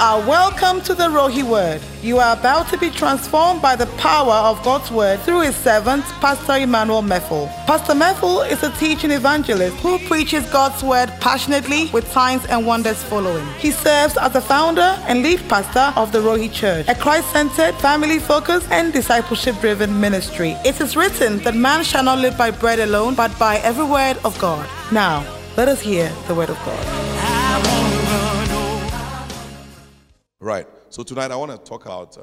are welcome to the Rohi Word. You are about to be transformed by the power of God's Word through his servant, Pastor Emmanuel Meffel. Pastor Meffel is a teaching evangelist who preaches God's Word passionately with signs and wonders following. He serves as the founder and lead pastor of the Rohi Church, a Christ-centered, family-focused and discipleship-driven ministry. It is written that man shall not live by bread alone, but by every word of God. Now, let us hear the word of God. Right, so tonight I want to talk out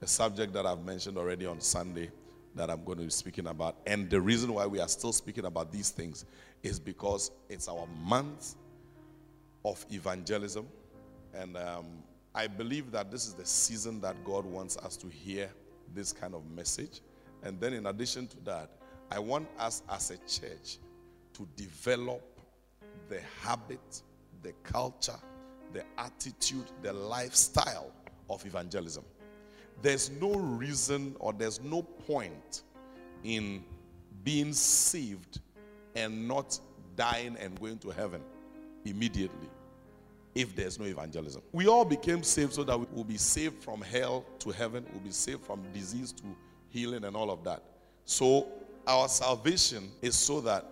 a subject that I've mentioned already on Sunday that I'm going to be speaking about. And the reason why we are still speaking about these things is because it's our month of evangelism. And I believe that this is the season that God wants us to hear this kind of message. And then in addition to that, I want us as a church to develop the habit, the culture, the attitude, the lifestyle of evangelism. There's no reason or there's no point in being saved and not dying and going to heaven immediately if there's no evangelism. We all became saved so that we will be saved from hell to heaven, we'll be saved from disease to healing and all of that. So our salvation is so that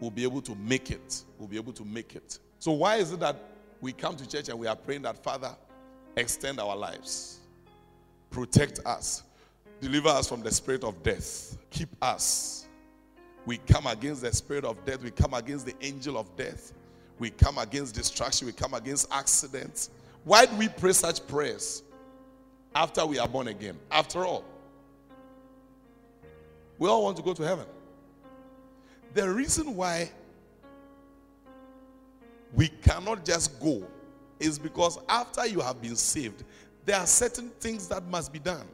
we'll be able to make it. We'll be able to make it. So why is it that we come to church and we are praying that, Father, extend our lives, protect us, deliver us from the spirit of death, keep us. We come against the spirit of death, we come against the angel of death, we come against destruction, we come against accidents. Why do we pray such prayers after we are born again? After all, we all want to go to heaven. The reason why we cannot just go is because after you have been saved, there are certain things that must be done.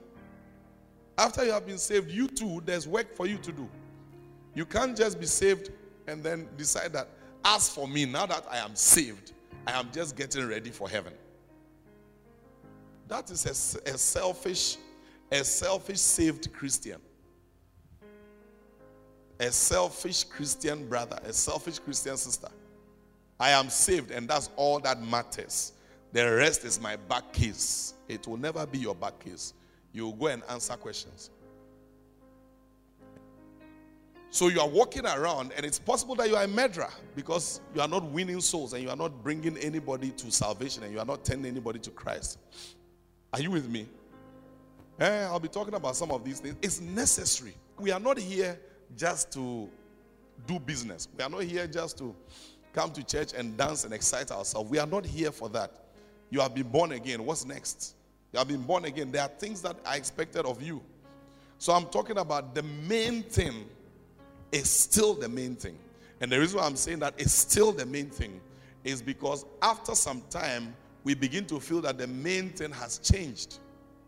After you have been saved, you too, there's work for you to do. You can't just be saved and then decide that, as for me, now that I am saved, I am just getting ready for heaven. That is a selfish saved Christian. A selfish Christian brother, a selfish Christian sister. I am saved, and that's all that matters. The rest is my back case. It will never be your back case. You will go and answer questions. So you are walking around, and it's possible that you are a murderer because you are not winning souls, and you are not bringing anybody to salvation, and you are not turning anybody to Christ. Are you with me? I'll be talking about some of these things. It's necessary. We are not here just to do business. We are not here just to come to church and dance and excite ourselves. We are not here for that. You have been born again. What's next? You have been born again. There are things that are expected of you. So I'm talking about the main thing is still the main thing. And the reason why I'm saying that it's still the main thing is because after some time, we begin to feel that the main thing has changed.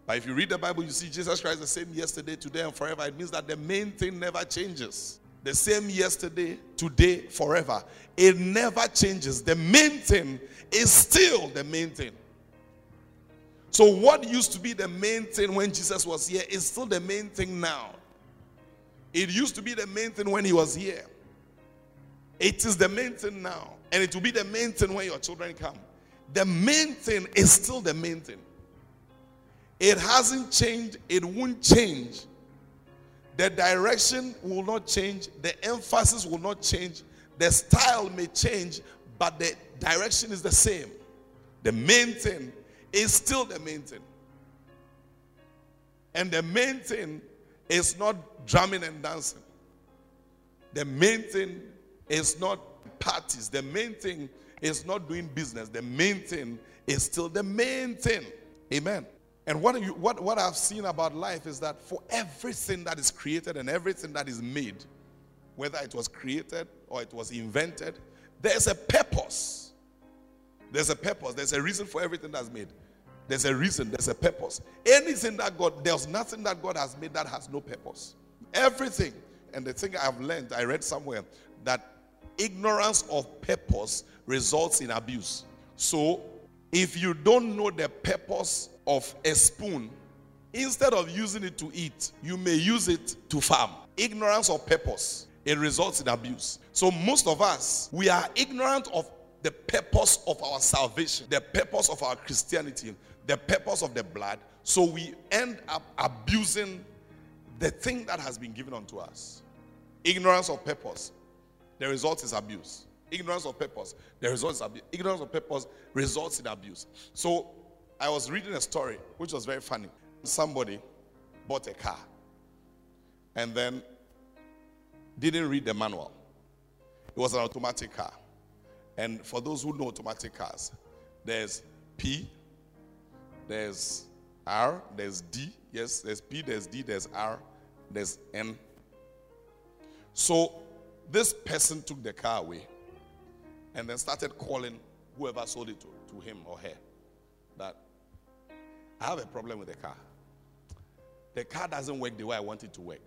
But if you read the Bible, you see Jesus Christ the same yesterday, today, and forever. It means that the main thing never changes. The same yesterday, today, forever. It never changes. The main thing is still the main thing. So what used to be the main thing when Jesus was here is still the main thing now. It used to be the main thing when he was here. It is the main thing now. And it will be the main thing when your children come. The main thing is still the main thing. It hasn't changed. It won't change. The direction will not change. The emphasis will not change. The style may change, but the direction is the same. The main thing is still the main thing. And the main thing is not drumming and dancing. The main thing is not parties. The main thing is not doing business. The main thing is still the main thing. Amen. And what I've seen about life is that for everything that is created and everything that is made, whether it was created or it was invented, there's a purpose. There's a purpose. There's a reason for everything that's made. There's a reason. There's a purpose. There's nothing that God has made that has no purpose. Everything. And the thing I've learned, I read somewhere, that ignorance of purpose results in abuse. So if you don't know the purpose of a spoon, instead of using it to eat, you may use it to farm. Ignorance of purpose, it results in abuse. So most of us, we are ignorant of the purpose of our salvation, the purpose of our Christianity, the purpose of the blood, so we end up abusing the thing that has been given unto us. Ignorance of purpose, the result is abuse. Ignorance of purpose, the result is abuse. Ignorance of purpose results in abuse. So I was reading a story which was very funny. Somebody bought a car and then didn't read the manual. It was an automatic car. And for those who know automatic cars, there's P, there's R, there's D. Yes, there's P, there's D, there's R, there's N. So this person took the car away and then started calling whoever sold it to him or her that I have a problem with the car. The car doesn't work the way I want it to work.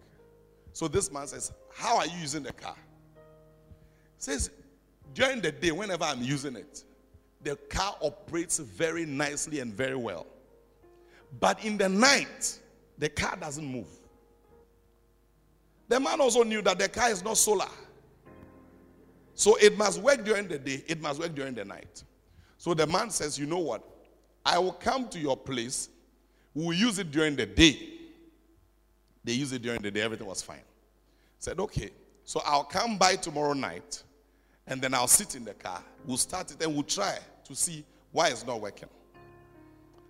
So this man says, how are you using the car? He says, during the day, whenever I'm using it, the car operates very nicely and very well. But in the night, the car doesn't move. The man also knew that the car is not solar. So it must work during the day, it must work during the night. So the man says, you know what? I will come to your place, we'll use it during the day. They used it during the day, everything was fine. Said, okay, so I'll come by tomorrow night, and then I'll sit in the car. We'll start it and we'll try to see why it's not working.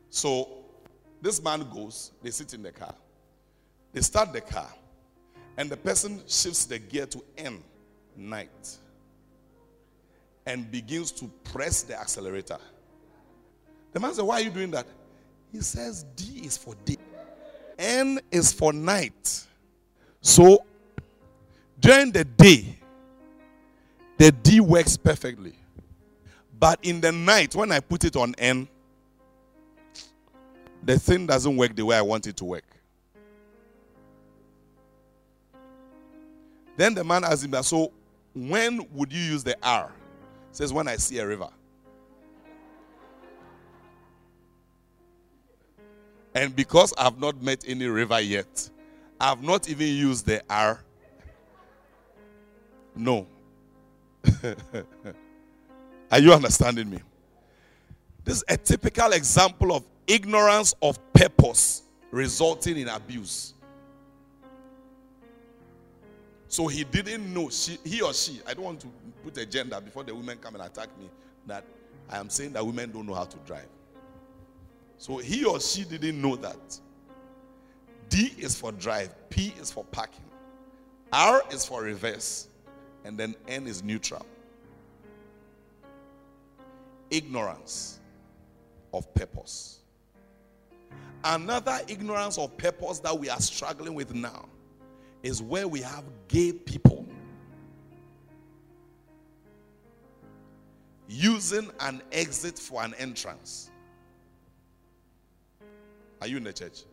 So this man goes, they sit in the car. They start the car, and the person shifts the gear to N, night, and begins to press the accelerator. The man said, why are you doing that? He says, D is for day. N is for night. So, during the day, the D works perfectly. But in the night, when I put it on N, the thing doesn't work the way I want it to work. Then the man asked him, so when would you use the R? He says, when I see a river. And because I've not met any river yet, I've not even used the R. No. Are you understanding me? This is a typical example of ignorance of purpose resulting in abuse. So he didn't know, he or she, I don't want to put a gender before the women come and attack me, that I am saying that women don't know how to drive. So he or she didn't know that. D is for drive. P is for parking. R is for reverse. And then N is neutral. Ignorance of purpose. Another ignorance of purpose that we are struggling with now is where we have gay people using an exit for an entrance. Are you in the church?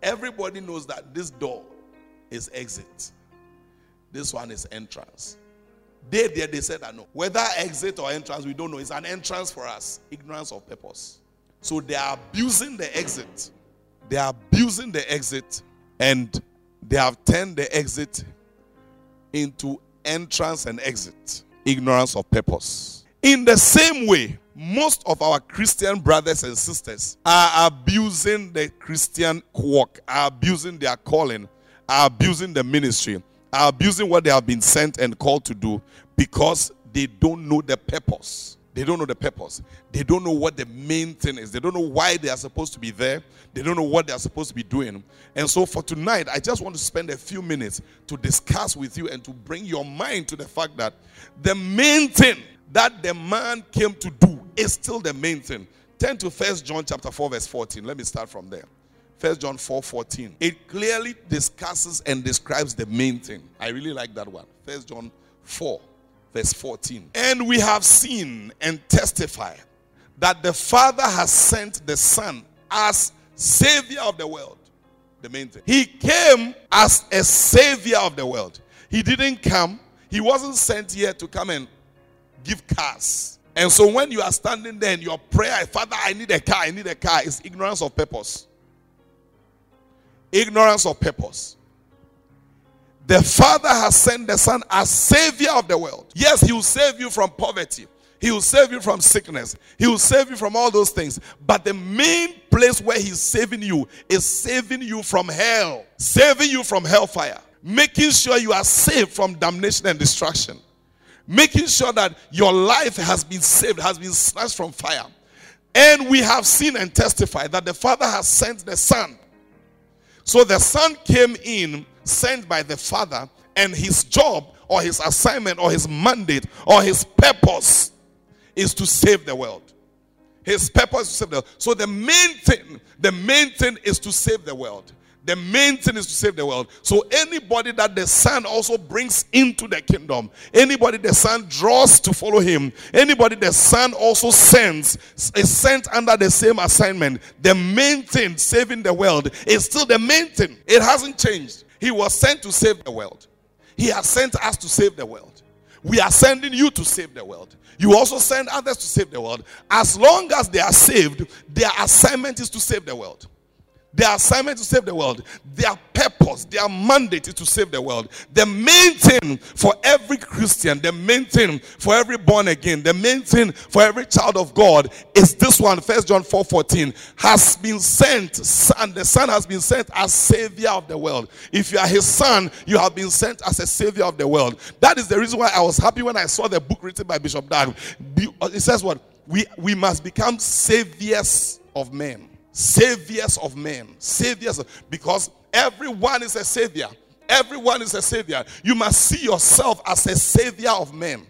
Everybody knows that this door is exit. This one is entrance. They said that no. Whether exit or entrance, we don't know. It's an entrance for us. Ignorance of purpose. So they are abusing the exit. They are abusing the exit. And they have turned the exit into entrance and exit. Ignorance of purpose. In the same way, most of our Christian brothers and sisters are abusing the Christian walk, are abusing their calling, are abusing the ministry, are abusing what they have been sent and called to do because they don't know the purpose. They don't know the purpose. They don't know what the main thing is. They don't know why they are supposed to be there. They don't know what they are supposed to be doing. And so for tonight, I just want to spend a few minutes to discuss with you and to bring your mind to the fact that the main thing that the man came to do is still the main thing. Turn to 1 John chapter 4 verse 14. Let me start from there. 1 John 4:14. It clearly discusses and describes the main thing. I really like that one. 1 John 4. Verse 14. And we have seen and testify that the Father has sent the Son as Savior of the world. The main thing. He came as a Savior of the world. He didn't come. He wasn't sent here to come and give cars. And so when you are standing there in your prayer, Father, I need a car, I need a car, it's ignorance of purpose. Ignorance of purpose. The Father has sent the Son as Savior of the world. Yes, He will save you from poverty. He will save you from sickness. He will save you from all those things. But the main place where He's saving you is saving you from hell. Saving you from hellfire. Making sure you are saved from damnation and destruction. Making sure that your life has been saved, has been snatched from fire. And we have seen and testified that the Father has sent the Son. So the Son came in, sent by the Father, and His job or His assignment or His mandate or His purpose is to save the world. His purpose is to save the world. So the main thing is to save the world. The main thing is to save the world. So anybody that the Son also brings into the kingdom, anybody the Son draws to follow Him, anybody the Son also sends, is sent under the same assignment. The main thing, saving the world, is still the main thing. It hasn't changed. He was sent to save the world. He has sent us to save the world. We are sending you to save the world. You also send others to save the world. As long as they are saved, their assignment is to save the world. Their assignment is to save the world. Their purpose, their mandate is to save the world. The main thing for every Christian, the main thing for every born again, the main thing for every child of God is this one, 1 John 4:14, has been sent, and the Son has been sent as Savior of the world. If you are His Son, you have been sent as a Savior of the world. That is the reason why I was happy when I saw the book written by Bishop Darrell. It says what? We must become saviors of men. Saviors of men. Saviors. Because everyone is a savior. Everyone is a savior. You must see yourself as a savior of men.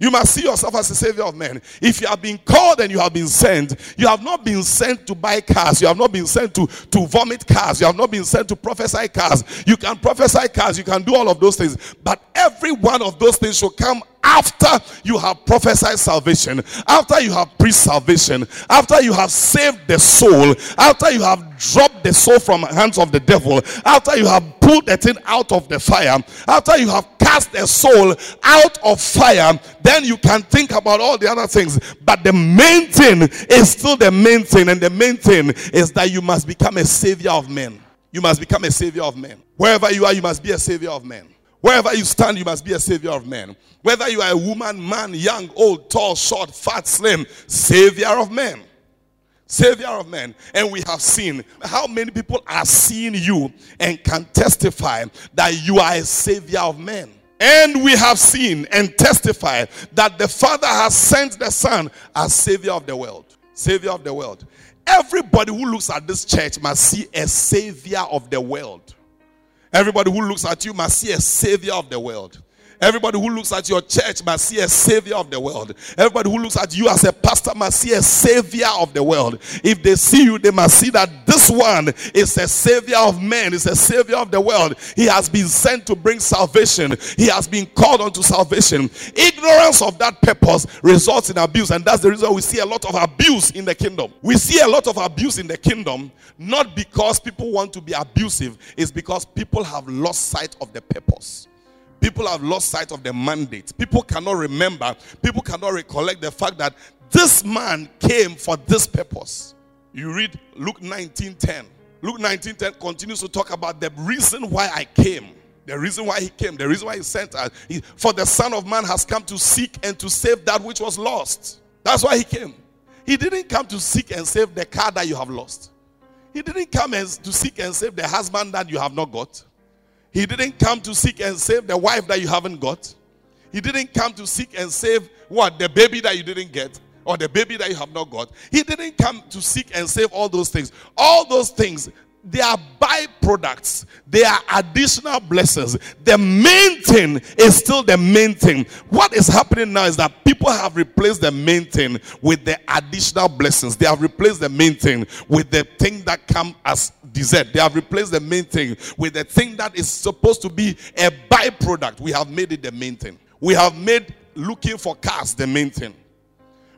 You must see yourself as a savior of men. If you have been called and you have been sent, you have not been sent to buy cars. You have not been sent to vomit cars. You have not been sent to prophesy cars. You can prophesy cars. You can do all of those things. But every one of those things should come after you have prophesied salvation, after you have preached salvation, after you have saved the soul, after you have dropped the soul from the hands of the devil, after you have pulled the thing out of the fire, after you have cast the soul out of fire, then you can think about all the other things. But the main thing is still the main thing, and the main thing is that you must become a savior of men. You must become a savior of men. Wherever you are, you must be a savior of men. Wherever you stand, you must be a savior of men. Whether you are a woman, man, young, old, tall, short, fat, slim, savior of men. Savior of men. And we have seen how many people are seeing you and can testify that you are a savior of men. And we have seen and testified that the Father has sent the Son as savior of the world. Savior of the world. Everybody who looks at this church must see a savior of the world. Everybody who looks at you must see a savior of the world. Everybody who looks at your church must see a savior of the world. Everybody who looks at you as a pastor must see a savior of the world. If they see you, they must see that this one is a savior of men, is a savior of the world. He has been sent to bring salvation. He has been called unto salvation. Ignorance of that purpose results in abuse, and that's the reason we see a lot of abuse in the kingdom. We see a lot of abuse in the kingdom, not because people want to be abusive, it's because people have lost sight of the purpose. People have lost sight of the mandate. People cannot remember. People cannot recollect the fact that this man came for this purpose. You read Luke 19:10. Luke 19:10 continues to talk about the reason why I came. The reason why He came. The reason why He sent us. For the Son of Man has come to seek and to save that which was lost. That's why He came. He didn't come to seek and save the car that you have lost. He didn't come to seek and save the husband that you have not got. He didn't come to seek and save the wife that you haven't got. He didn't come to seek and save what? The baby that you didn't get or the baby that you have not got. He didn't come to seek and save all those things. All those things, they are byproducts. They are additional blessings. The main thing is still the main thing. What is happening now is that people have replaced the main thing with the additional blessings. They have replaced the main thing with the thing that comes as dessert. They have replaced the main thing with the thing that is supposed to be a byproduct. We have made it the main thing. We have made looking for cars the main thing.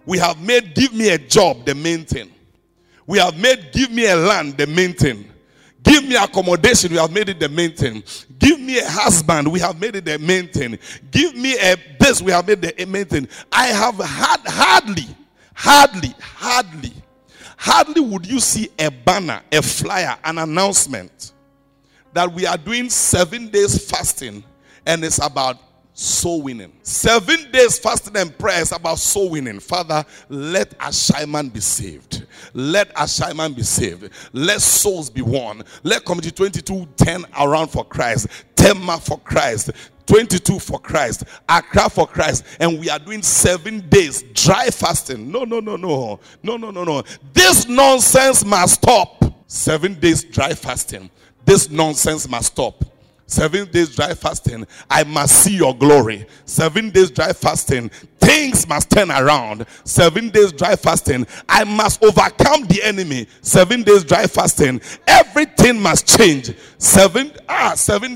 We have made give me a job the main thing. We have made give me a land the main thing. Give me accommodation, we have made it the main thing. Give me a husband, we have made it the main thing. Give me a this, we have made the main thing. I have had hardly would you see a banner, a flyer, an announcement that we are doing 7 days fasting, and it's about soul winning. 7 days fasting and prayer is about soul winning. Father, let Ashaiman be saved. Let Ashaiman be saved. Let souls be won. Let Community 22 turn around for Christ. Tema for Christ. 22 for Christ, Accra for Christ, and we are doing 7 days dry fasting. No. This nonsense must stop. 7 days dry fasting. This nonsense must stop. 7 days dry fasting. I must see your glory. 7 days dry fasting. Things must turn around. 7 days dry fasting. I must overcome the enemy. 7 days dry fasting. Everything must change. 7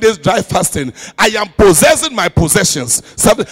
days dry fasting. I am possessing my possessions.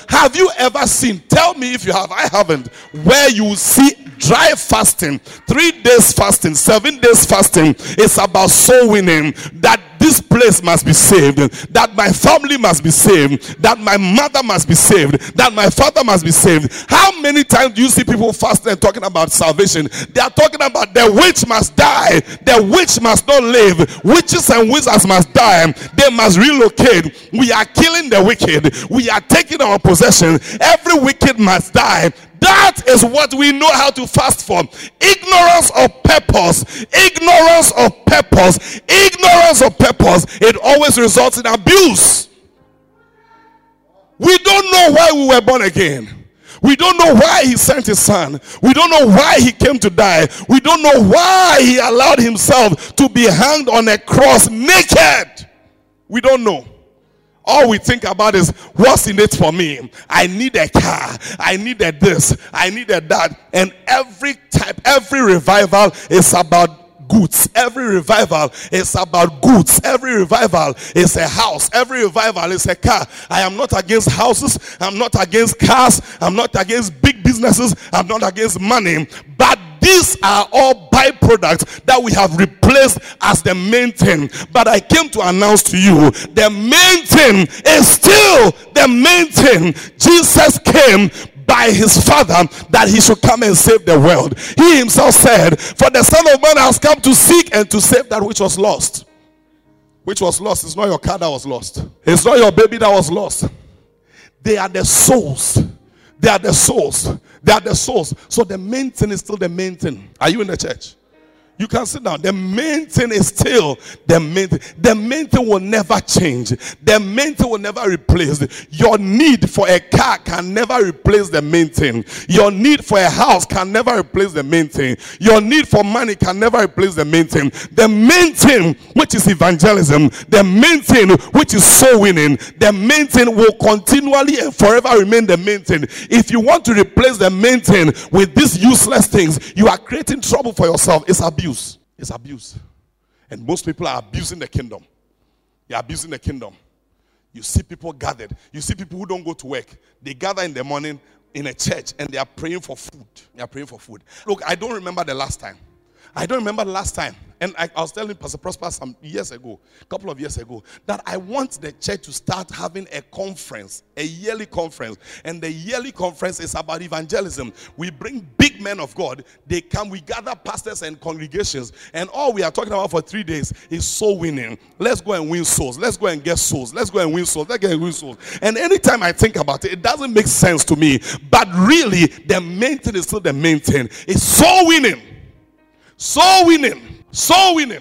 Have you ever seen? Tell me if you have. I haven't. Where you see dry fasting, 3 days fasting, 7 days fasting. It's about soul winning. That this place must be saved. That my family must be saved. That my mother must be saved. That my father must be saved. How many times do you see people fasting and talking about salvation? They are talking about the witch must die. The witch must not live. Witches and wizards must die. They must relocate. We are killing the wicked. We are taking our possession. Every wicked must die. That is what we know how to fast for. Ignorance of purpose. Ignorance of purpose. Ignorance of purpose. It always results in abuse. We don't know why we were born again. We don't know why he sent his son. We don't know why he came to die. We don't know why he allowed himself to be hanged on a cross naked. We don't know. All we think about is, what's in it for me? I need a car. I need a this. I need a that. And every revival is about goods. Every revival is about goods. Every revival is a house. Every revival is a car. I am not against houses. I'm not against cars. I'm not against big businesses. I'm not against money. But these are all byproducts that we have replaced as the main thing. But I came to announce to you, the main thing is still the main thing. Jesus came by his Father that he should come and save the world. He himself said, for the Son of Man has come to seek and to save that which was lost. Which was lost. It's not your car that was lost. It's not your baby that was lost. They are the souls. They are the souls. They are the souls. So the main thing is still the main thing. Are you in the church? You can sit down. The main thing is still the main thing. The main thing will never change. The main thing will never replace. Your need for a car can never replace the main thing. Your need for a house can never replace the main thing. Your need for money can never replace the main thing. The main thing, which is evangelism, the main thing, which is soul winning, the main thing will continually and forever remain the main thing. If you want to replace the main thing with these useless things, you are creating trouble for yourself. It's abuse. It's abuse. And most people are abusing the kingdom. You're abusing the kingdom. You see people gathered. You see people who don't go to work. They gather in the morning in a church and they are praying for food. They are praying for food. Look, I don't remember the last time. I don't remember the last time. And I was telling Pastor Prosper some years ago, a couple of years ago, that I want the church to start having a conference, a yearly conference. And the yearly conference is about evangelism. We bring big men of God. They come, we gather pastors and congregations. And all we are talking about for 3 days is soul winning. Let's go and win souls. Let's go and get souls. Let's go and win souls. Let's go and win souls. And anytime I think about it, it doesn't make sense to me. But really, the main thing is still the main thing. It's soul winning. Soul winning. Soul winning.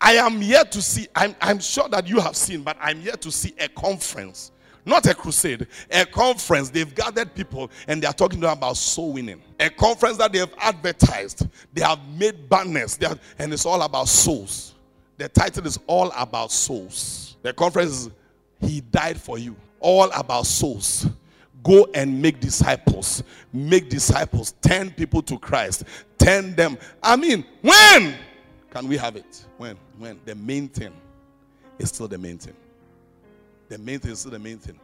I am yet to see, I'm sure that you have seen, but I'm yet to see a conference. Not a crusade. A conference. They've gathered people and they are talking to them about soul winning. A conference that they have advertised. They have made banners. And it's all about souls. The title is All About Souls. The conference is He Died For You. All About Souls. Go and make disciples. Make disciples. Turn people to Christ. Turn them. I mean, when can we have it? When? The main thing is still the main thing. The main thing is still the main thing.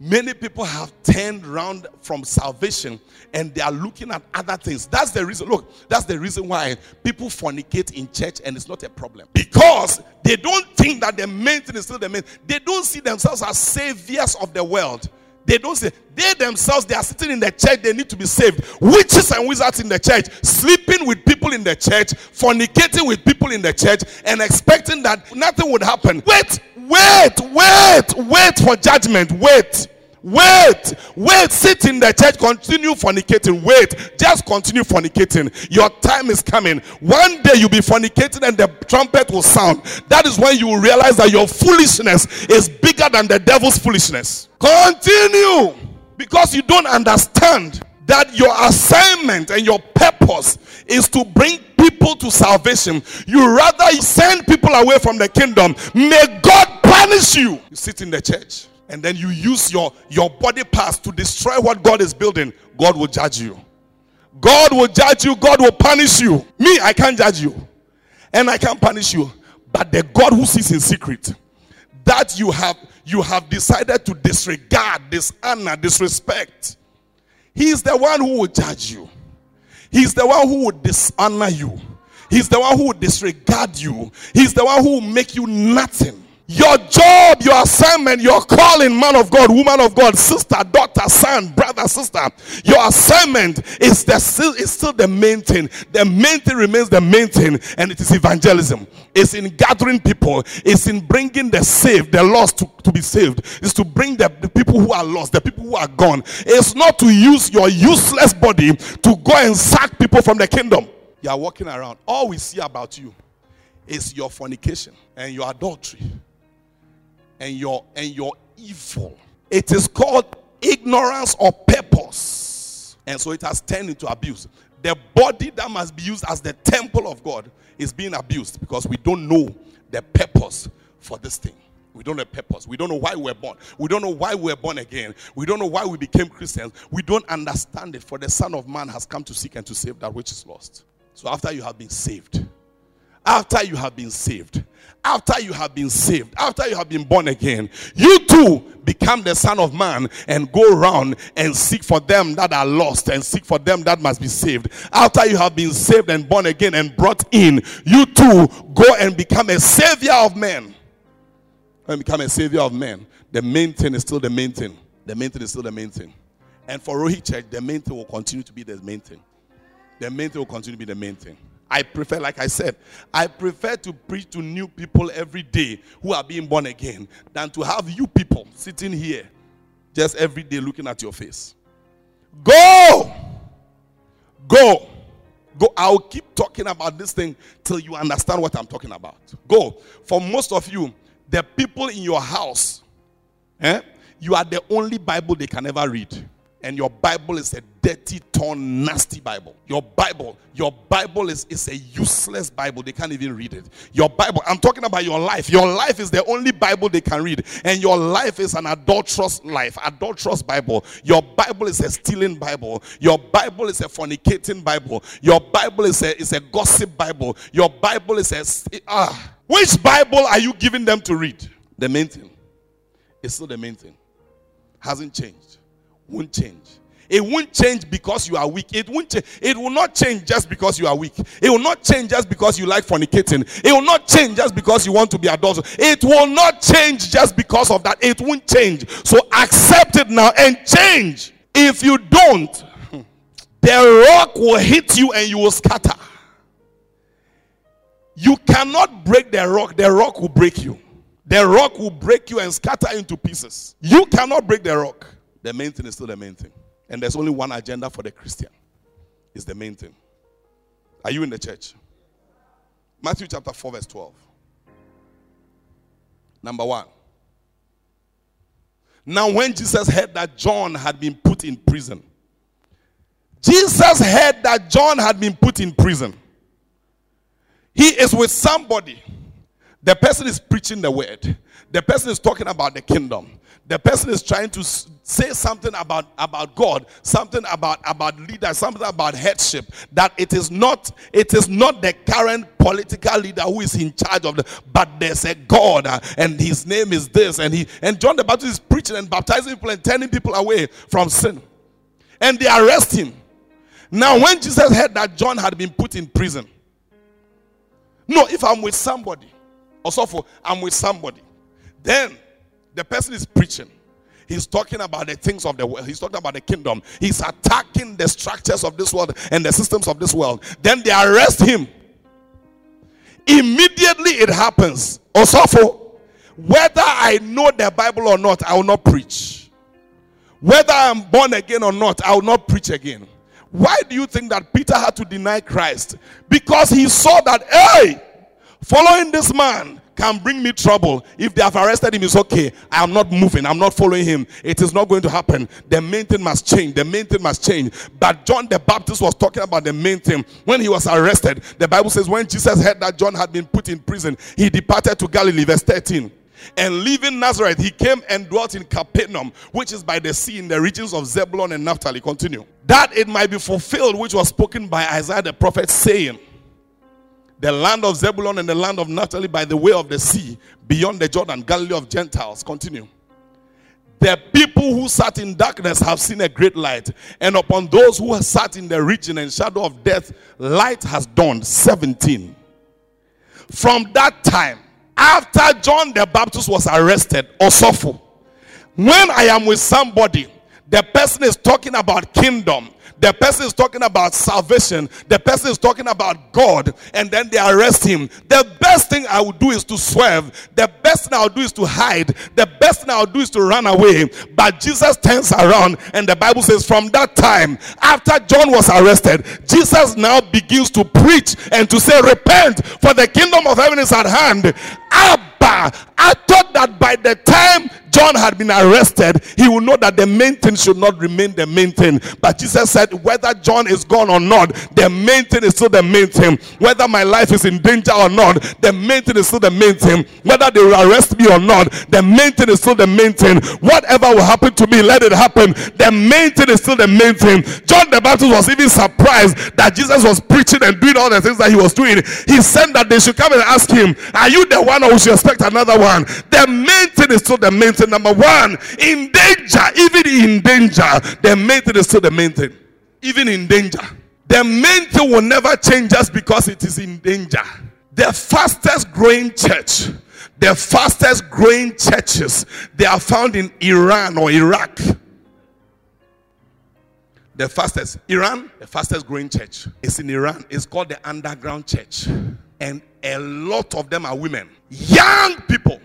Many people have turned around from salvation and they are looking at other things. That's the reason. Look, that's the reason why people fornicate in church and it's not a problem. Because they don't think that the main thing is still the main. They don't see themselves as saviors of the world. They don't say, they themselves, they are sitting in the church, they need to be saved. Witches and wizards in the church, sleeping with people in the church, fornicating with people in the church, and expecting that nothing would happen. Wait for judgment. Wait, sit in the church, continue fornicating. Wait, just continue fornicating. Your time is coming. One day you'll be fornicating and the trumpet will sound. That is when you will realize that your foolishness is bigger than the devil's foolishness. Continue, because you don't understand that your assignment and your purpose is to bring people to salvation. You rather send people away from the kingdom. May God punish you. You sit in the church, and then you use your body parts to destroy what God is building. God will judge you. God will judge you. God will punish you. Me, I can't judge you. And I can't punish you. But the God who sits in secret, that you have decided to disregard, dishonor, disrespect, He is the one who will judge you. He is the one who will dishonor you. He is the one who will disregard you. He is the one who will make you nothing. Your job, your assignment, your calling, man of God, woman of God, sister, daughter, son, brother, sister, your assignment is still the main thing. The main thing remains the main thing, and it is evangelism. It's in gathering people. It's in bringing the saved, the lost to be saved. It's to bring the people who are lost, the people who are gone. It's not to use your useless body to go and sack people from the kingdom. You are walking around. All we see about you is your fornication and your adultery. And your evil. It is called ignorance or purpose. And so it has turned into abuse. The body that must be used as the temple of God is being abused because we don't know the purpose for this thing. We don't know the purpose. We don't know why we were born. We don't know why we were born again. We don't know why we became Christians. We don't understand it. For the Son of Man has come to seek and to save that which is lost. So after you have been saved, after you have been saved, after you have been saved, after you have been born again, you too become the Son of Man and go around and seek for them that are lost and seek for them that must be saved. After you have been saved and born again and brought in, you too go and become a savior of men. And become a savior of men. The main thing is still the main thing. The main thing is still the main thing. And for Rohi Church, the main thing will continue to be the main thing. The main thing will continue to be the main thing. I prefer, like I said, I prefer to preach to new people every day who are being born again than to have you people sitting here just every day looking at your face. Go. I'll keep talking about this thing till you understand what I'm talking about. Go. For most of you, the people in your house, you are the only Bible they can ever read. And your Bible is a dirty, torn, nasty Bible. Your Bible is a useless Bible. They can't even read it. Your Bible, I'm talking about your life. Your life is the only Bible they can read. And your life is an adulterous life, adulterous Bible. Your Bible is a stealing Bible. Your Bible is a fornicating Bible. Your Bible is a gossip Bible. Your Bible is a... Which Bible are you giving them to read? The main thing. It's still the main thing. Hasn't changed. Won't change. It won't change because you are weak. It will not change just because you are weak. It will not change just because you like fornicating. It will not change just because you want to be adulterous. It will not change just because of that. It won't change. So accept it now and change. If you don't, the rock will hit you and you will scatter. You cannot break the rock. The rock will break you. The rock will break you and scatter into pieces. You cannot break the rock. The main thing is still the main thing. And there's only one agenda for the Christian. It's the main thing. Are you in the church? Matthew chapter 4 verse 12. Number 1. Now when Jesus heard that John had been put in prison. Jesus heard that John had been put in prison. He is with somebody. The person is preaching the word. The person is talking about the kingdom. The person is trying to say something about God, something about leader, something about headship. That it is not the current political leader who is in charge of but there's a God and his name is this. And John the Baptist is preaching and baptizing people and turning people away from sin. And they arrest him. Now when Jesus heard that John had been put in prison. No, if I'm with somebody, also I'm with somebody. Then the person is preaching. He's talking about the things of the world. He's talking about the kingdom. He's attacking the structures of this world and the systems of this world. Then they arrest him. Immediately it happens. Osofo, whether I know the Bible or not, I will not preach. Whether I'm born again or not, I will not preach again. Why do you think that Peter had to deny Christ? Because he saw that, hey, following this man can bring me trouble. If they have arrested him, it's okay. I am not moving. I'm not following him. It is not going to happen. The main thing must change. The main thing must change. But John the Baptist was talking about the main thing. When he was arrested, the Bible says when Jesus heard that John had been put in prison, he departed to Galilee, verse 13. And leaving Nazareth, he came and dwelt in Capernaum, which is by the sea in the regions of Zebulun and Naphtali. Continue. That it might be fulfilled, which was spoken by Isaiah the prophet, saying, the land of Zebulun and the land of Naphtali by the way of the sea, beyond the Jordan, Galilee of Gentiles. Continue. The people who sat in darkness have seen a great light. And upon those who sat in the region and shadow of death, light has dawned. 17. From that time, after John the Baptist was arrested, Osofo, when I am with somebody, the person is talking about kingdom, the person is talking about salvation, the person is talking about God, and then they arrest him. The best thing I would do is to swerve. The best thing I would do is to hide. The best thing I would do is to run away. But Jesus turns around, and the Bible says from that time, after John was arrested, Jesus now begins to preach and to say, repent, for the kingdom of heaven is at hand. Abba, I thought that by the time John had been arrested, he will know that the main thing should not remain the main thing. But Jesus said, whether John is gone or not, the main thing is still the main thing. Whether my life is in danger or not, the main thing is still the main thing. Whether they will arrest me or not, the main thing is still the main thing. Whatever will happen to me, let it happen. The main thing is still the main thing. John the Baptist was even surprised that Jesus was preaching and doing all the things that he was doing. He said that they should come and ask him, are you the one or we should expect another one? The main thing is still the main thing. Number one, in danger, even in danger, the main thing is still the main thing. Even in danger, the main thing will never change just because it is in danger. The fastest growing church, the fastest growing churches, they are found in Iran or Iraq. The fastest, Iran, the fastest growing church is in Iran. It's called the underground church, and a lot of them are women, young people.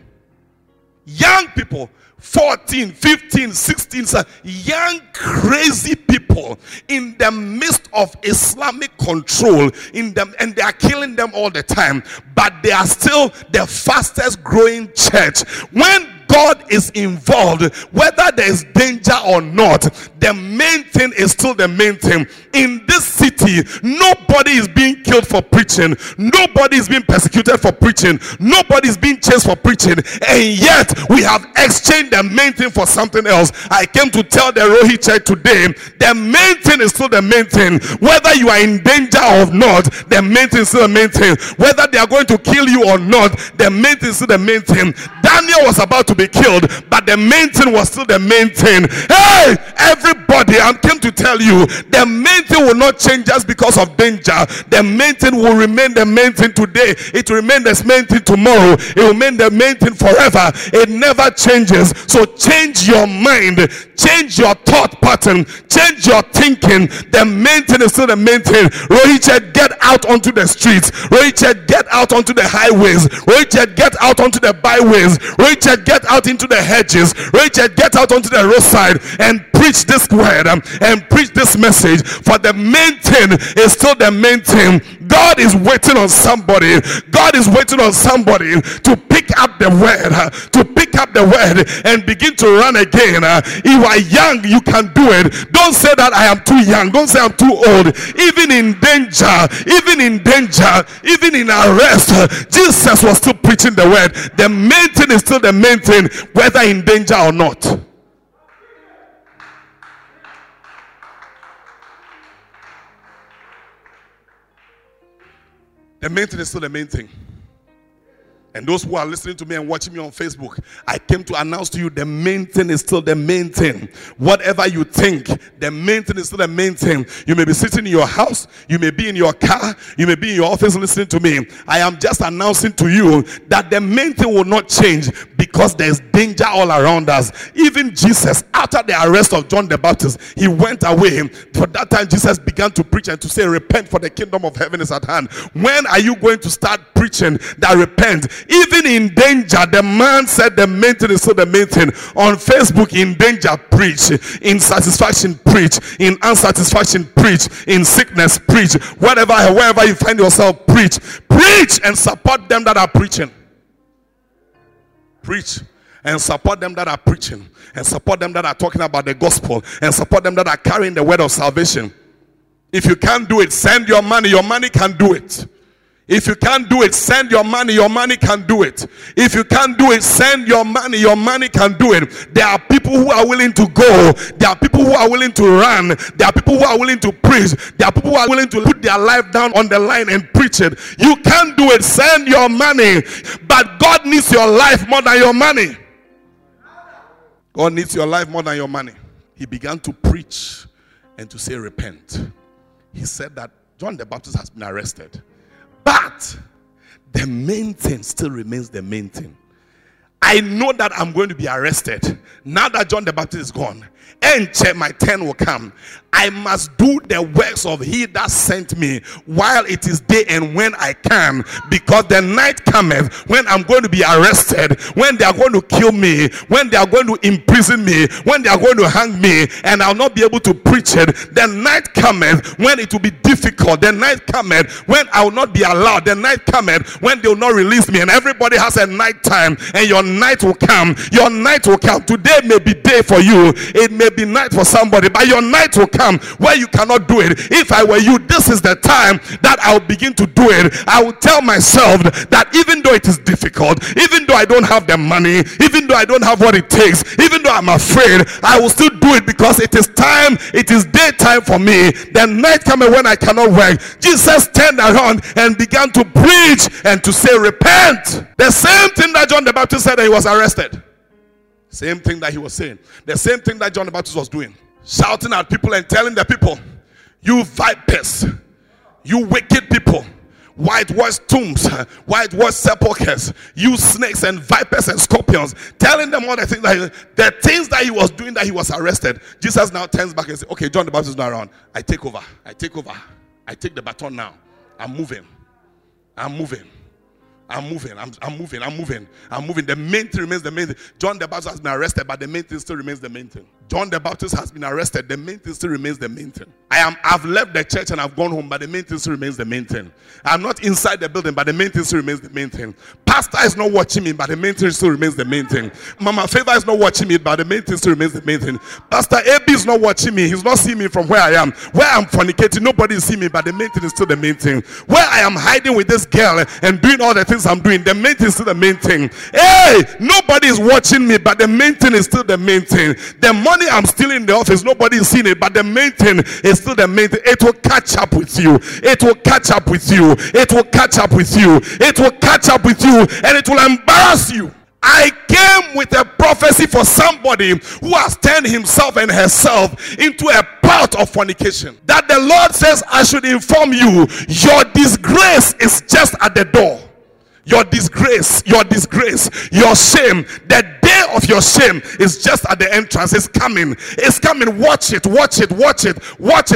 Young people, 14, 15, 16, young crazy people in the midst of Islamic control, and they are killing them all the time, but they are still the fastest growing church. When God is involved, whether there is danger or not, the main thing is still the main thing. In this city, nobody is being killed for preaching. Nobody is being persecuted for preaching. Nobody is being chased for preaching. And yet, we have exchanged the main thing for something else. I came to tell the Rohi Church today, the main thing is still the main thing. Whether you are in danger or not, the main thing is still the main thing. Whether they are going to kill you or not, the main thing is still the main thing. Daniel was about to be killed, but the main thing was still the main thing. Hey, everybody, I came to tell you, the main thing will not change just because of danger. The main thing will remain the main thing today. It will remain the main thing tomorrow. It will remain the main thing forever. It never changes. So change your mind. Change your thought pattern. Change your thinking. The main thing is still the main thing. Rohi Church, get out onto the streets. Rohi Church, get out onto the highways. Rohi Church, get out onto the byways. Rohi Church, get out into the hedges. Rachel, get out onto the roadside and preach this word and preach this message. For the main thing is still the main thing. God is waiting on somebody. God is waiting on somebody to pick up the word, to pick up the word and begin to run again. If you are young, you can do it. Don't say that I am too young. Don't say I'm too old. Even in danger, even in danger, even in arrest, Jesus was still preaching the word. The main thing is still the main thing, whether in danger or not. The main thing is still the main thing. And those who are listening to me and watching me on Facebook, I came to announce to you the main thing is still the main thing. Whatever you think, the main thing is still the main thing. You may be sitting in your house, you may be in your car, you may be in your office listening to me. I am just announcing to you that the main thing will not change because there is danger all around us. Even Jesus, after the arrest of John the Baptist, he went away. For that time, Jesus began to preach and to say, repent for the kingdom of heaven is at hand. When are you going to start preaching that repent? Even in danger, the man said the main thing is still the main thing. On Facebook, in danger, preach. In satisfaction, preach. In unsatisfaction, preach. In sickness, preach. Wherever you find yourself, preach. Preach and support them that are preaching. Preach and support them that are preaching. And support them that are talking about the gospel. And support them that are carrying the word of salvation. If you can't do it, send your money. Your money can do it. If you can't do it, send your money. Your money can do it. If you can't do it, send your money. Your money can do it. There are people who are willing to go. There are people who are willing to run. There are people who are willing to preach. There are people who are willing to put their life down on the line and preach it. You can't do it. Send your money. But God needs your life more than your money. God needs your life more than your money. He began to preach and to say, repent. He said that John the Baptist has been arrested. But the main thing still remains the main thing. I know that I'm going to be arrested. Now that John the Baptist is gone, and my turn will come. I must do the works of he that sent me while it is day and when I can, because the night cometh when I'm going to be arrested, when they are going to kill me, when they are going to imprison me, when they are going to hang me, and I'll not be able to preach it. The night cometh when it will be difficult. The night cometh when I will not be allowed. The night cometh when they will not release me. And everybody has a night time, and your night will come. Your night will come. Today may be day for you. It may be night for somebody, but your night will come where you cannot do it. If I were you, this is the time that I'll begin to do it. I will tell myself that even though it is difficult, even though I don't have the money, even though I don't have what it takes, even though I'm afraid, I will still do it because it is time, it is daytime for me. The night coming when I cannot work. Jesus turned around and began to preach and to say, repent. The same thing that John the Baptist said that he was arrested. Same thing that he was saying. The same thing that John the Baptist was doing. Shouting at people and telling the people, you vipers, you wicked people, whitewash tombs, whitewash sepulchres, you snakes and vipers and scorpions. Telling them all the things that he was doing that he was arrested. Jesus now turns back and says, okay, John the Baptist is not around. I take over. I take the baton now. I'm moving. The main thing remains the main thing. John the Baptist has been arrested, but the main thing still remains the main thing. John the Baptist has been arrested. The main thing still remains the main thing. I've left the church and I've gone home, but the main thing still remains the main thing. I'm not inside the building, but the main thing still remains the main thing. Pastor is not watching me, but the main thing still remains the main thing. Mama Favor is not watching me, but the main thing still remains the main thing. Pastor A B is not watching me. He's not seeing me from where I am. Where I'm fornicating, nobody is seeing me, but the main thing is still the main thing. Where I am hiding with this girl and doing all the things I'm doing, the main thing is still the main thing. Hey, nobody is watching me, but the main thing is still the main thing. The money I'm stealing in the office, nobody is seeing it, but the main thing is still the main thing. It will catch up with you. It will catch up with you. It will catch up with you. It will catch up with you, and it will embarrass you. I came with a prophecy for somebody who has turned himself and herself into a pot of fornication. That the Lord says, I should inform you, your disgrace is just at the door. Your disgrace, your shame, the day of your shame is just at the entrance. It's coming. Watch it.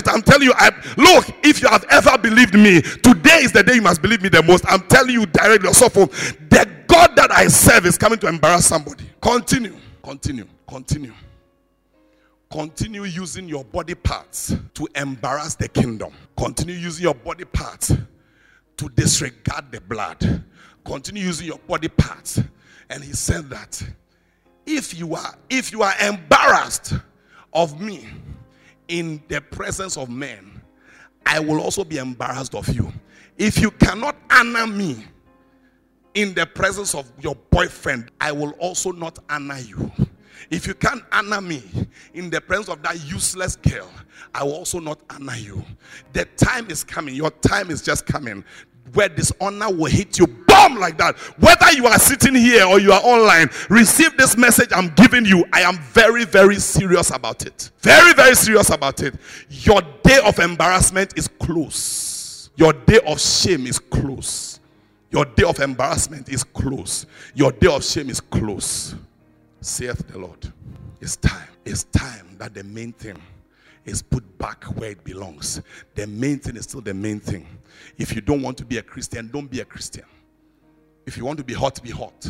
I'm telling you, look, if you have ever believed me, today is the day you must believe me the most. I'm telling you directly yourself, the God that I serve is coming to embarrass somebody. Continue. Continue using your body parts to embarrass the kingdom. Continue using your body parts to disregard the blood. Continue using your body parts. And he said that if you are embarrassed of me in the presence of men, I will also be embarrassed of you. If you cannot honor me in the presence of your boyfriend, I will also not honor you. If you can't honor me in the presence of that useless girl, I will also not honor you. The time is coming. Your time is just coming. where dishonor will hit you, boom, like that. Whether you are sitting here or you are online, receive this message I'm giving you. I am very, very serious about it. Very, very serious about it. Your day of embarrassment is close. Your day of shame is close. Your day of embarrassment is close. Your day of shame is close, saith the Lord. It's time. It's time that the main thing is put back where it belongs. The main thing is still the main thing. If you don't want to be a Christian, don't be a Christian. If you want to be hot, be hot.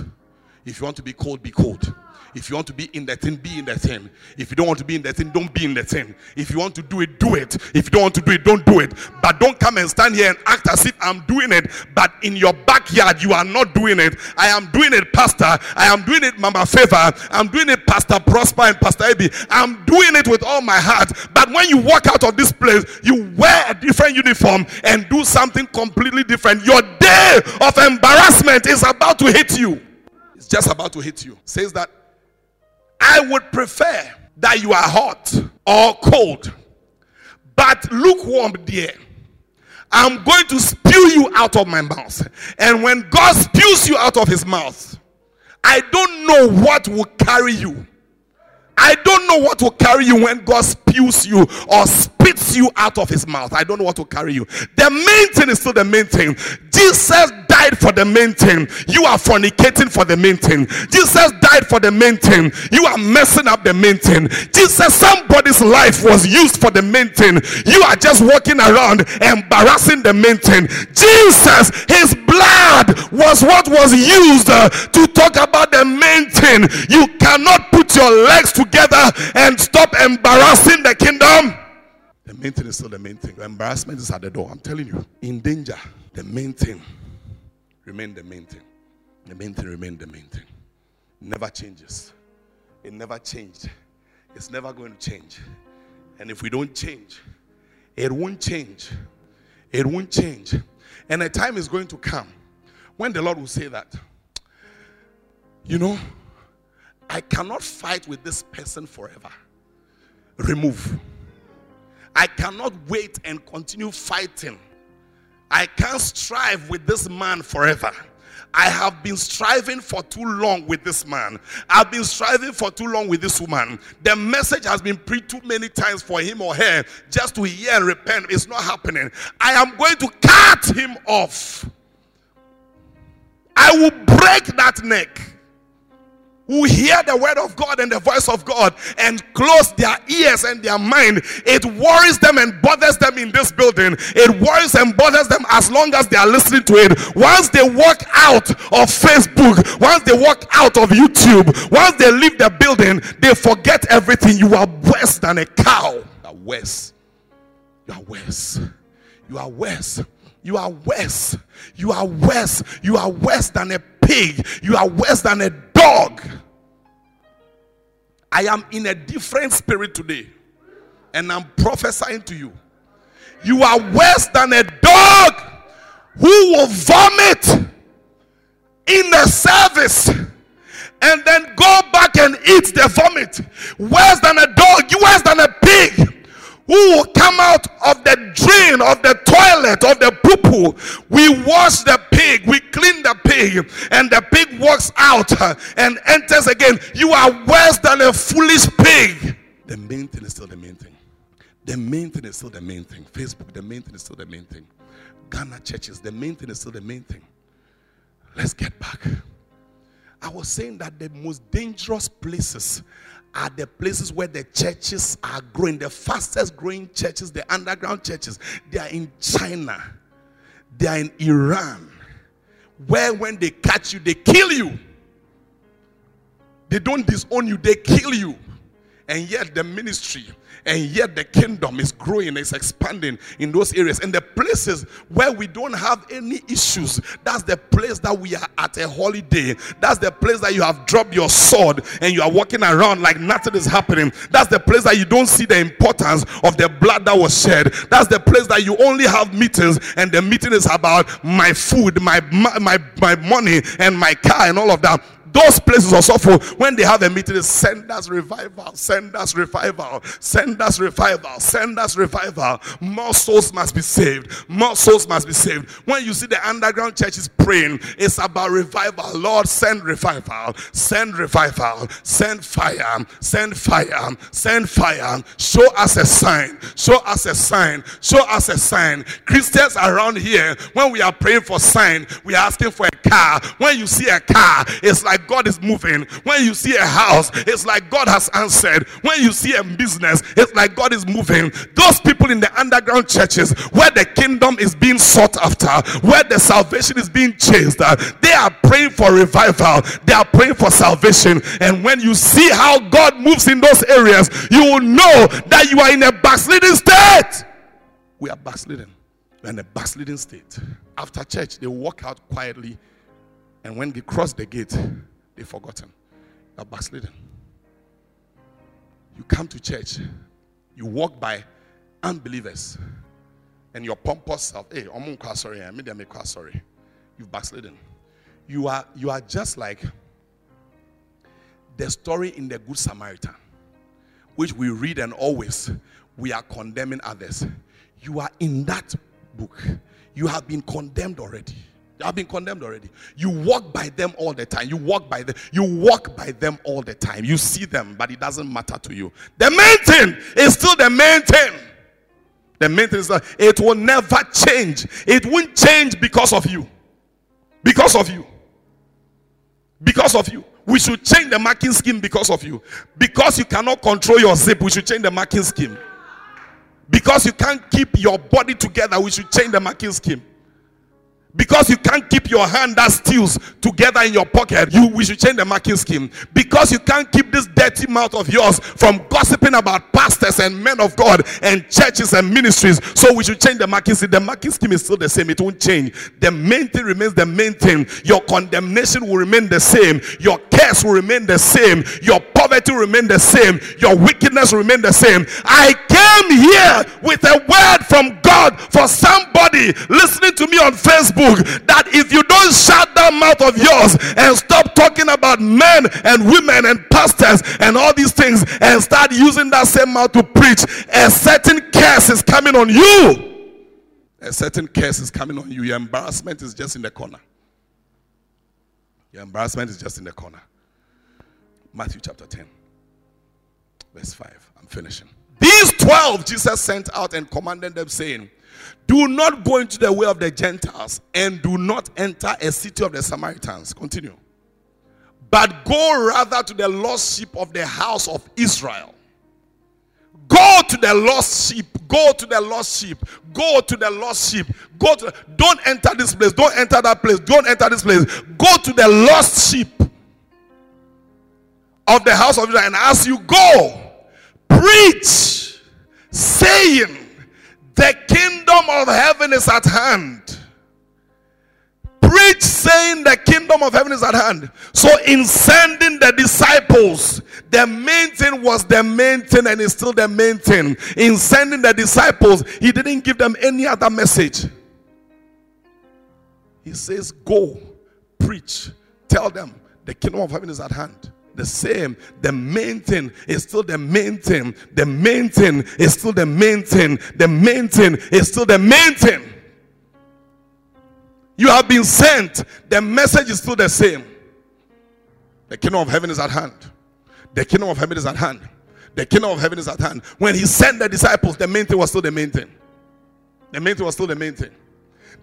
If you want to be cold, be cold. If you want to be in the thing, be in the thing. If you don't want to be in the thing, don't be in the thing. If you want to do it, do it. If you don't want to do it, don't do it. But don't come and stand here and act as if I'm doing it, but in your backyard, you are not doing it. I am doing it, Pastor. I am doing it, Mama Favor. I'm doing it, Pastor Prosper and Pastor Ebi. I'm doing it with all my heart. But when you walk out of this place, you wear a different uniform and do something completely different. Your day of embarrassment is about to hit you. It's just about to hit you. Says that I would prefer that you are hot or cold, but lukewarm, dear. I'm going to spew you out of my mouth. And when God spews you out of his mouth, I don't know what will carry you. I don't know what will carry you when God spews you or spits you out of his mouth. I don't know what will carry you. The main thing is still the main thing. Jesus died for the main thing. You are fornicating for the main thing. Jesus died for the main thing. You are messing up the main thing. Jesus, somebody's life was used for the main thing. You are just walking around embarrassing the main thing. Jesus, his blood was what was used to talk about the main thing. You cannot put your legs together and stop embarrassing the kingdom. The main thing is still the main thing. The embarrassment is at the door. I'm telling you, in danger. The main thing remain the main thing. The main thing remain the main thing. Never changes. It never changed. It's never going to change. And if we don't change, it won't change. It won't change. And a time is going to come when the Lord will say that, you know, I cannot fight with this person forever. Remove. I cannot wait and continue fighting. I can't strive with this man forever. I have been striving for too long with this man. I've been striving for too long with this woman. The message has been preached too many times for him or her just to hear and repent. It's not happening. I am going to cut him off. I will break that neck. Who hear the word of God and the voice of God and close their ears and their mind. It worries them and bothers them in this building. It worries and bothers them as long as they are listening to it. Once they walk out of Facebook, once they walk out of YouTube, once they leave the building, they forget everything. You are worse than a cow. You are worse. You are worse. You are worse. You are worse. You are worse. You are worse than a pig. You are worse than a dog. I am in a different spirit today, and I'm prophesying to you. You are worse than a dog who will vomit in the service and then go back and eat the vomit. Worse than a dog, you worse than a pig who will come out of the drain, of the toilet, of the poo-poo. We wash the pig, we clean the pig, and the pig walks out and enters again. You are worse than a foolish pig. The main thing is still the main thing. The main thing is still the main thing. Facebook, the main thing is still the main thing. Ghana churches, the main thing is still the main thing. Let's get back. I was saying that the most dangerous places are the places where the churches are growing. The fastest growing churches, the underground churches, they are in China. They are in Iran. Where when they catch you, they kill you. They don't disown you, they kill you. And yet the ministry, and yet the kingdom is growing, it's expanding in those areas. And the places where we don't have any issues, that's the place that we are at a holiday. That's the place that you have dropped your sword and you are walking around like nothing is happening. That's the place that you don't see the importance of the blood that was shed. That's the place that you only have meetings and the meeting is about my food, my money, and my car and all of that. those places are suffering. When they have a meeting, send us revival, send us revival, send us revival, send us revival. More souls must be saved. More souls must be saved. When you see the underground churches praying, it's about revival. Lord, send revival, send revival, send fire, send fire, send fire. Show us a sign. Show us a sign. Show us a sign. Christians around here, when we are praying for sign, we are asking for a car. When you see a car, it's like God is moving. When you see a house, it's like God has answered. When you see a business, it's like God is moving. Those people in the underground churches where the kingdom is being sought after, where the salvation is being chased, they are praying for revival. They are praying for salvation. And when you see how God moves in those areas, you will know that you are in a backsliding state. We are backsliding. We're in a backsliding state. After church, they walk out quietly, and when they cross the gate, they've forgotten. You're backsliding. You come to church, you walk by unbelievers, and your pompous self, hey, I'm sorry. You've backslidden. You are just like the story in the Good Samaritan, which we read, and always we are condemning others. You are in that book. You have been condemned already. You have been condemned already. You walk by them all the time. You walk by them all the time. You see them, but it doesn't matter to you. The main thing is still the main thing. The main thing is that it will never change. It won't change because of you. Because of you. Because of you. We should change the marking scheme because of you. Because you cannot control your zip, we should change the marking scheme. Because you can't keep your body together, we should change the marking scheme. Because you can't keep your hand that steals together in your pocket, we should change the marking scheme. Because you can't keep this dirty mouth of yours from gossiping about pastors and men of God and churches and ministries, so we should change the marking scheme. The marking scheme is still the same. It won't change. The main thing remains the main thing. Your condemnation will remain the same. Your curse will remain the same. Your poverty will remain the same. Your wickedness will remain the same. I came here with a word from God for somebody listening to me on Facebook, that if you don't shut that mouth of yours and stop talking about men and women and pastors and all these things and start using that same mouth to preach, a certain curse is coming on you. A certain curse is coming on you. Your embarrassment is just in the corner. Your embarrassment is just in the corner. Matthew chapter 10, verse 5. I'm finishing. These 12 Jesus sent out and commanded them, saying, "Do not go into the way of the Gentiles, and do not enter a city of the Samaritans." Continue. "But go rather to the lost sheep of the house of Israel." Go to the lost sheep. Go to the lost sheep. Go to the lost sheep. Go to. Don't enter this place. Don't enter that place. Don't enter this place. Go to the lost sheep of the house of Israel. And as you go, preach, saying, "The kingdom of heaven is at hand." Preach saying the kingdom of heaven is at hand. So in sending the disciples, the main thing was the main thing, and it's still the main thing. In sending the disciples, he didn't give them any other message. He says, "Go, preach, tell them the kingdom of heaven is at hand." The same, the main thing is still the main thing. The main thing is still the main thing. The main thing is still the main thing. You have been sent. The message is still the same. The kingdom of heaven is at hand. The kingdom of heaven is at hand. The kingdom of heaven is at hand. When he sent the disciples, the main thing was still the main thing. The main thing was still the main thing.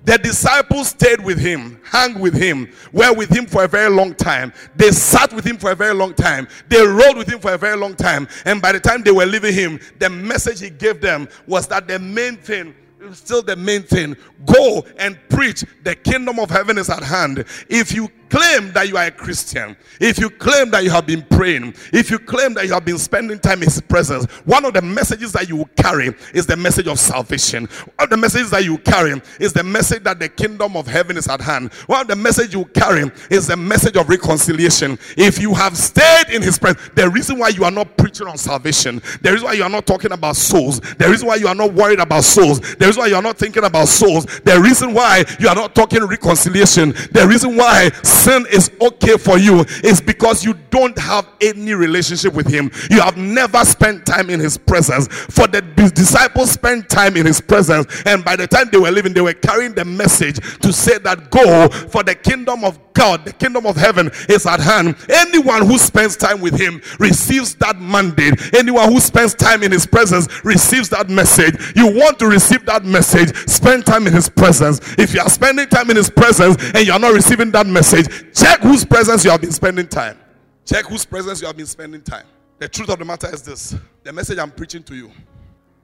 The disciples stayed with him, hung with him, were with him for a very long time. They sat with him for a very long time. They rode with him for a very long time. And by the time they were leaving him, the message he gave them was that the main thing is still the main thing. Go and preach. The kingdom of heaven is at hand. If you claim that you are a Christian, if you claim that you have been praying, if you claim that you have been spending time in his presence, one of the messages that you will carry is the message of salvation. One of the messages that you carry is the message that the kingdom of heaven is at hand. One of the messages you carry is the message of reconciliation. If you have stayed in his presence, the reason why you are not preaching on salvation, the reason why you are not talking about souls, the reason why you are not worried about souls, the reason why you are not thinking about souls, the reason why you are not talking reconciliation, the reason why sin is okay for you is because you don't have any relationship with him. You have never spent time in his presence. For the disciples spent time in his presence, and by the time they were leaving, they were carrying the message to say that go, for the kingdom of God, the kingdom of heaven is at hand. Anyone who spends time with him receives that mandate. Anyone who spends time in his presence receives that message. You want to receive that message, spend time in his presence. If you are spending time in his presence and you are not receiving that message, check whose presence you have been spending time. Check whose presence you have been spending time. The truth of the matter is this. The message I'm preaching to you,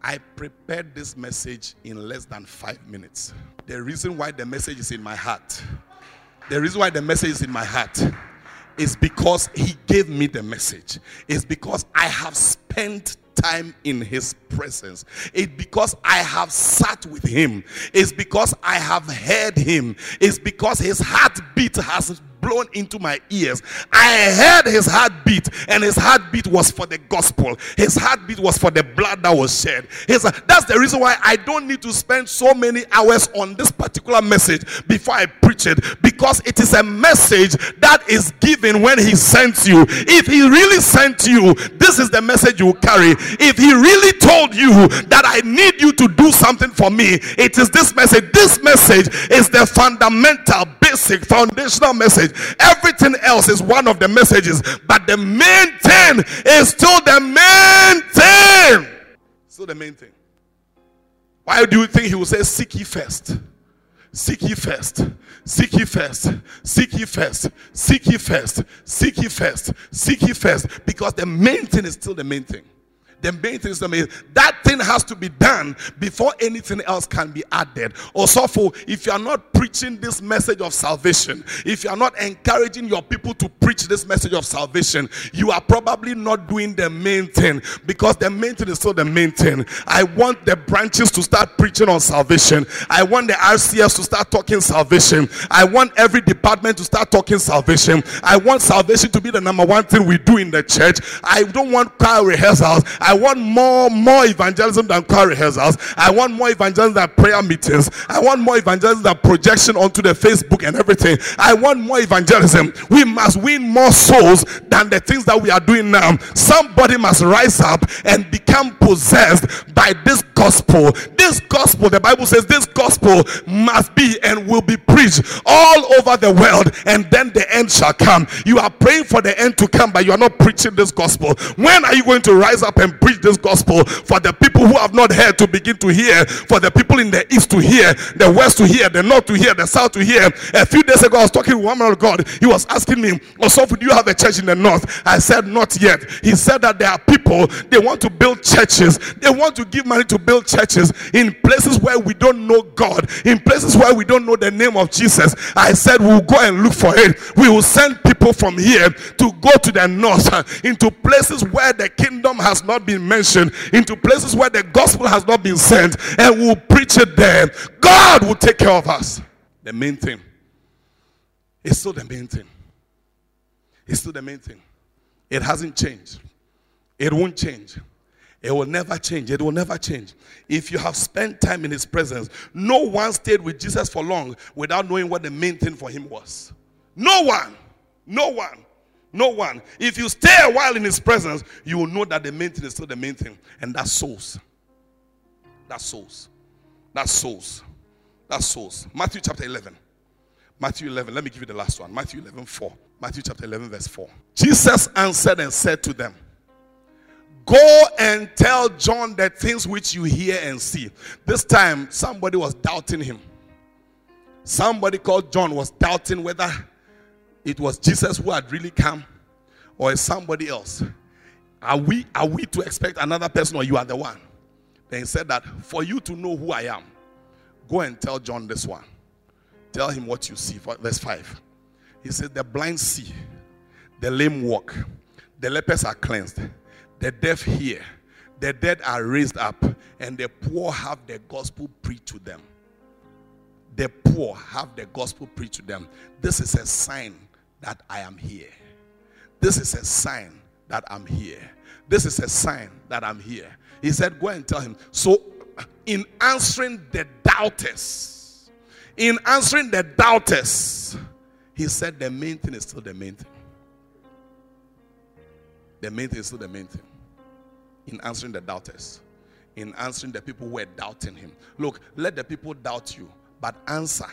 I prepared this message in less than 5 minutes. The reason why the message is in my heart, the reason why the message is in my heart is because he gave me the message. It's because I have spent time in his presence. It's because I have sat with him. It's because I have heard him. It's because his heartbeat has blown into my ears. I heard his heartbeat, and his heartbeat was for the gospel. His heartbeat was for the blood that was shed. That's the reason why I don't need to spend so many hours on this particular message before I preach it, because it is a message that is given when he sends you. If he really sent you, this is the message you will carry. If he really told you that I need you to do something for me, it is this message. This message is the fundamental, basic, foundational message. Everything else is one of the messages, but the main thing is still the main thing. So the main thing. Why do you think he will say seek ye first? Seek ye first, seek ye first, seek ye first, seek ye first, seek ye first, seek ye first, because the main thing is still the main thing. The main thing is the main. That thing has to be done before anything else can be added. Also, for if you are not preaching this message of salvation, if you are not encouraging your people to preach this message of salvation, you are probably not doing the main thing, because the main thing is still the main thing. I want the branches to start preaching on salvation. I want the RCS to start talking salvation. I want every department to start talking salvation. I want salvation to be the number one thing we do in the church. I don't want choir rehearsals. I want more evangelism than choir rehearsals. I want more evangelism than prayer meetings. I want more evangelism than projection onto the Facebook and everything. I want more evangelism. We must win more souls than the things that we are doing now. Somebody must rise up and become possessed by this gospel. This gospel, the Bible says, this gospel must be and will be preached all over the world, and then the end shall come. You are praying for the end to come, but you are not preaching this gospel. When are you going to rise up and preach this gospel for the people who have not heard to begin to hear, for the people in the east to hear, the west to hear, the north to hear, the south to hear? A few days ago, I was talking with one man of God. He was asking me, Osofo, do you have a church in the north? I said, not yet. He said that there are people, they want to build churches. They want to give money to build churches in places where we don't know God, in places where we don't know the name of Jesus. I said, we'll go and look for it. We will send people from here to go to the north, into places where the kingdom has not been mentioned, into places where the gospel has not been sent, and we'll preach it there. God will take care of us. The main thing is still the main thing. It's still the main thing. It hasn't changed. It won't change. It will never change. It will never change. If you have spent time in his presence, no one stayed with Jesus for long without knowing what the main thing for him was. No one. No one. No one. If you stay a while in his presence, you will know that the main thing is still the main thing. And that's souls. That's souls. That's souls. That's souls. Matthew chapter 11. Matthew 11. Let me give you the last one. Matthew 11, 4. Matthew chapter 11, verse 4. Jesus answered and said to them, go and tell John the things which you hear and see. This time, somebody was doubting him. Somebody called John was doubting whether it was Jesus who had really come or somebody else. Are we to expect another person, or you are the one? Then he said that for you to know who I am, go and tell John this one. Tell him what you see. Verse 5. He said, the blind see, the lame walk, the lepers are cleansed, the deaf hear, the dead are raised up, and the poor have the gospel preached to them. The poor have the gospel preached to them. This is a sign that I am here. This is a sign that I'm here. This is a sign that I'm here. He said, go and tell him. So, in answering the doubters, He said the main thing is still the main thing. The main thing is still the main thing. In answering the doubters. In answering the people who were doubting him. Look, let the people doubt you, but answer.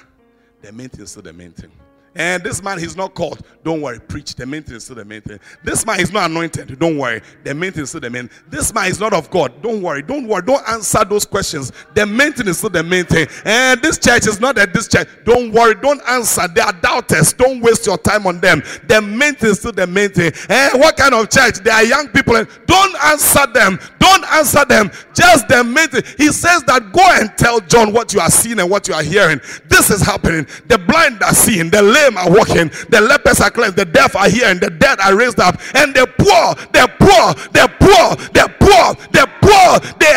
The main thing is still the main thing. And this man, he's not called. Don't worry, preach. The main thing is still the main thing. This man is not anointed. Don't worry. The main thing is still the main. This man is not of God. Don't worry. Don't worry. Don't answer those questions. The main thing is still the main thing. And this church is not at this church. Don't worry. Don't answer. They are doubters. Don't waste your time on them. The main thing is still the main thing. And what kind of church? They are young people. And don't answer them. Don't answer them. Just the main thing. He says that go and tell John what you are seeing and what you are hearing. This is happening. The blind are seeing. The lame are walking, the lepers are cleansed, the deaf are hearing, the dead are raised up, and the poor, they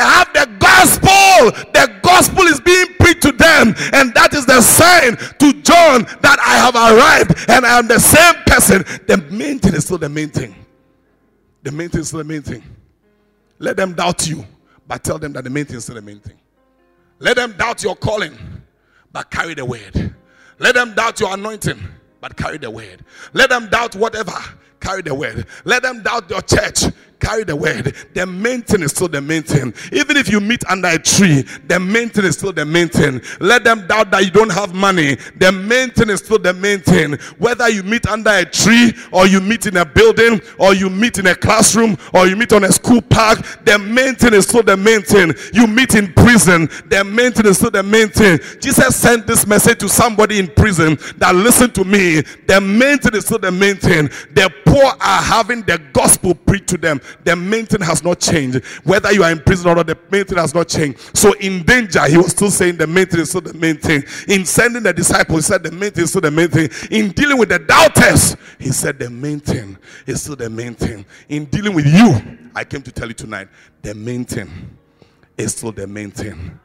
have the gospel. The gospel is being preached to them, and that is the sign to John that I have arrived and I am the same person. The main thing is still the main thing. The main thing is still the main thing. Let them doubt you, but tell them that the main thing is still the main thing. Let them doubt your calling, but carry the word. Let them doubt your anointing, but carry the word. Let them doubt whatever, carry the word. Let them doubt your church, carry the word. The main thing is still the main thing. Even if you meet under a tree, the main thing is still the main thing. Let them doubt that you don't have money. The main thing is still the main thing. Whether you meet under a tree, or you meet in a building, or you meet in a classroom, or you meet on a school park, the main thing is still the main thing. You meet in prison, the main thing is still the main thing. Jesus sent this message to somebody in prison that listen to me. The main thing is still the main thing. The poor are having the gospel preached to them. The main thing has not changed. Whether you are in prison or not, the main thing has not changed. So in danger, he was still saying the main thing is still the main thing. In sending the disciples, he said the main thing is still the main thing. In dealing with the doubters, he said the main thing is still the main thing. In dealing with you, I came to tell you tonight, the main thing is still the main thing.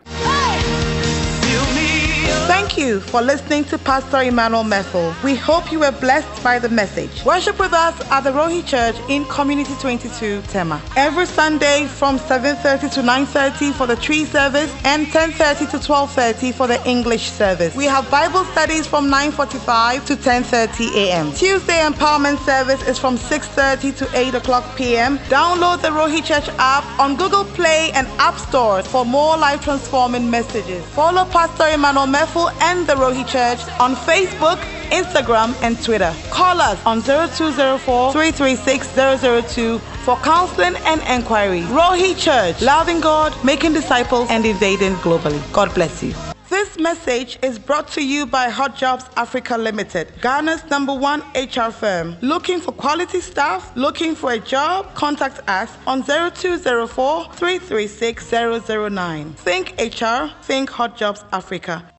Thank you for listening to Pastor Emmanuel Meffel. We hope you were blessed by the message. Worship with us at the Rohi Church in Community 22, Tema. Every Sunday from 7:30 to 9:30 for the tree service and 10:30 to 12:30 for the English service. We have Bible studies from 9:45 to 10:30 a.m. Tuesday empowerment service is from 6:30 to 8 o'clock p.m. Download the Rohi Church app on Google Play and App Store for more life-transforming messages. Follow Pastor Emmanuel Meffel and the Rohi Church on Facebook, Instagram, and Twitter. Call us on 0204-336-002 for counseling and enquiry. Rohi Church, loving God, making disciples, and invading globally. God bless you. This message is brought to you by Hot Jobs Africa Limited, Ghana's #1 HR firm. Looking for quality staff? Looking for a job? Contact us on 0204-336-009. Think HR, think Hot Jobs Africa.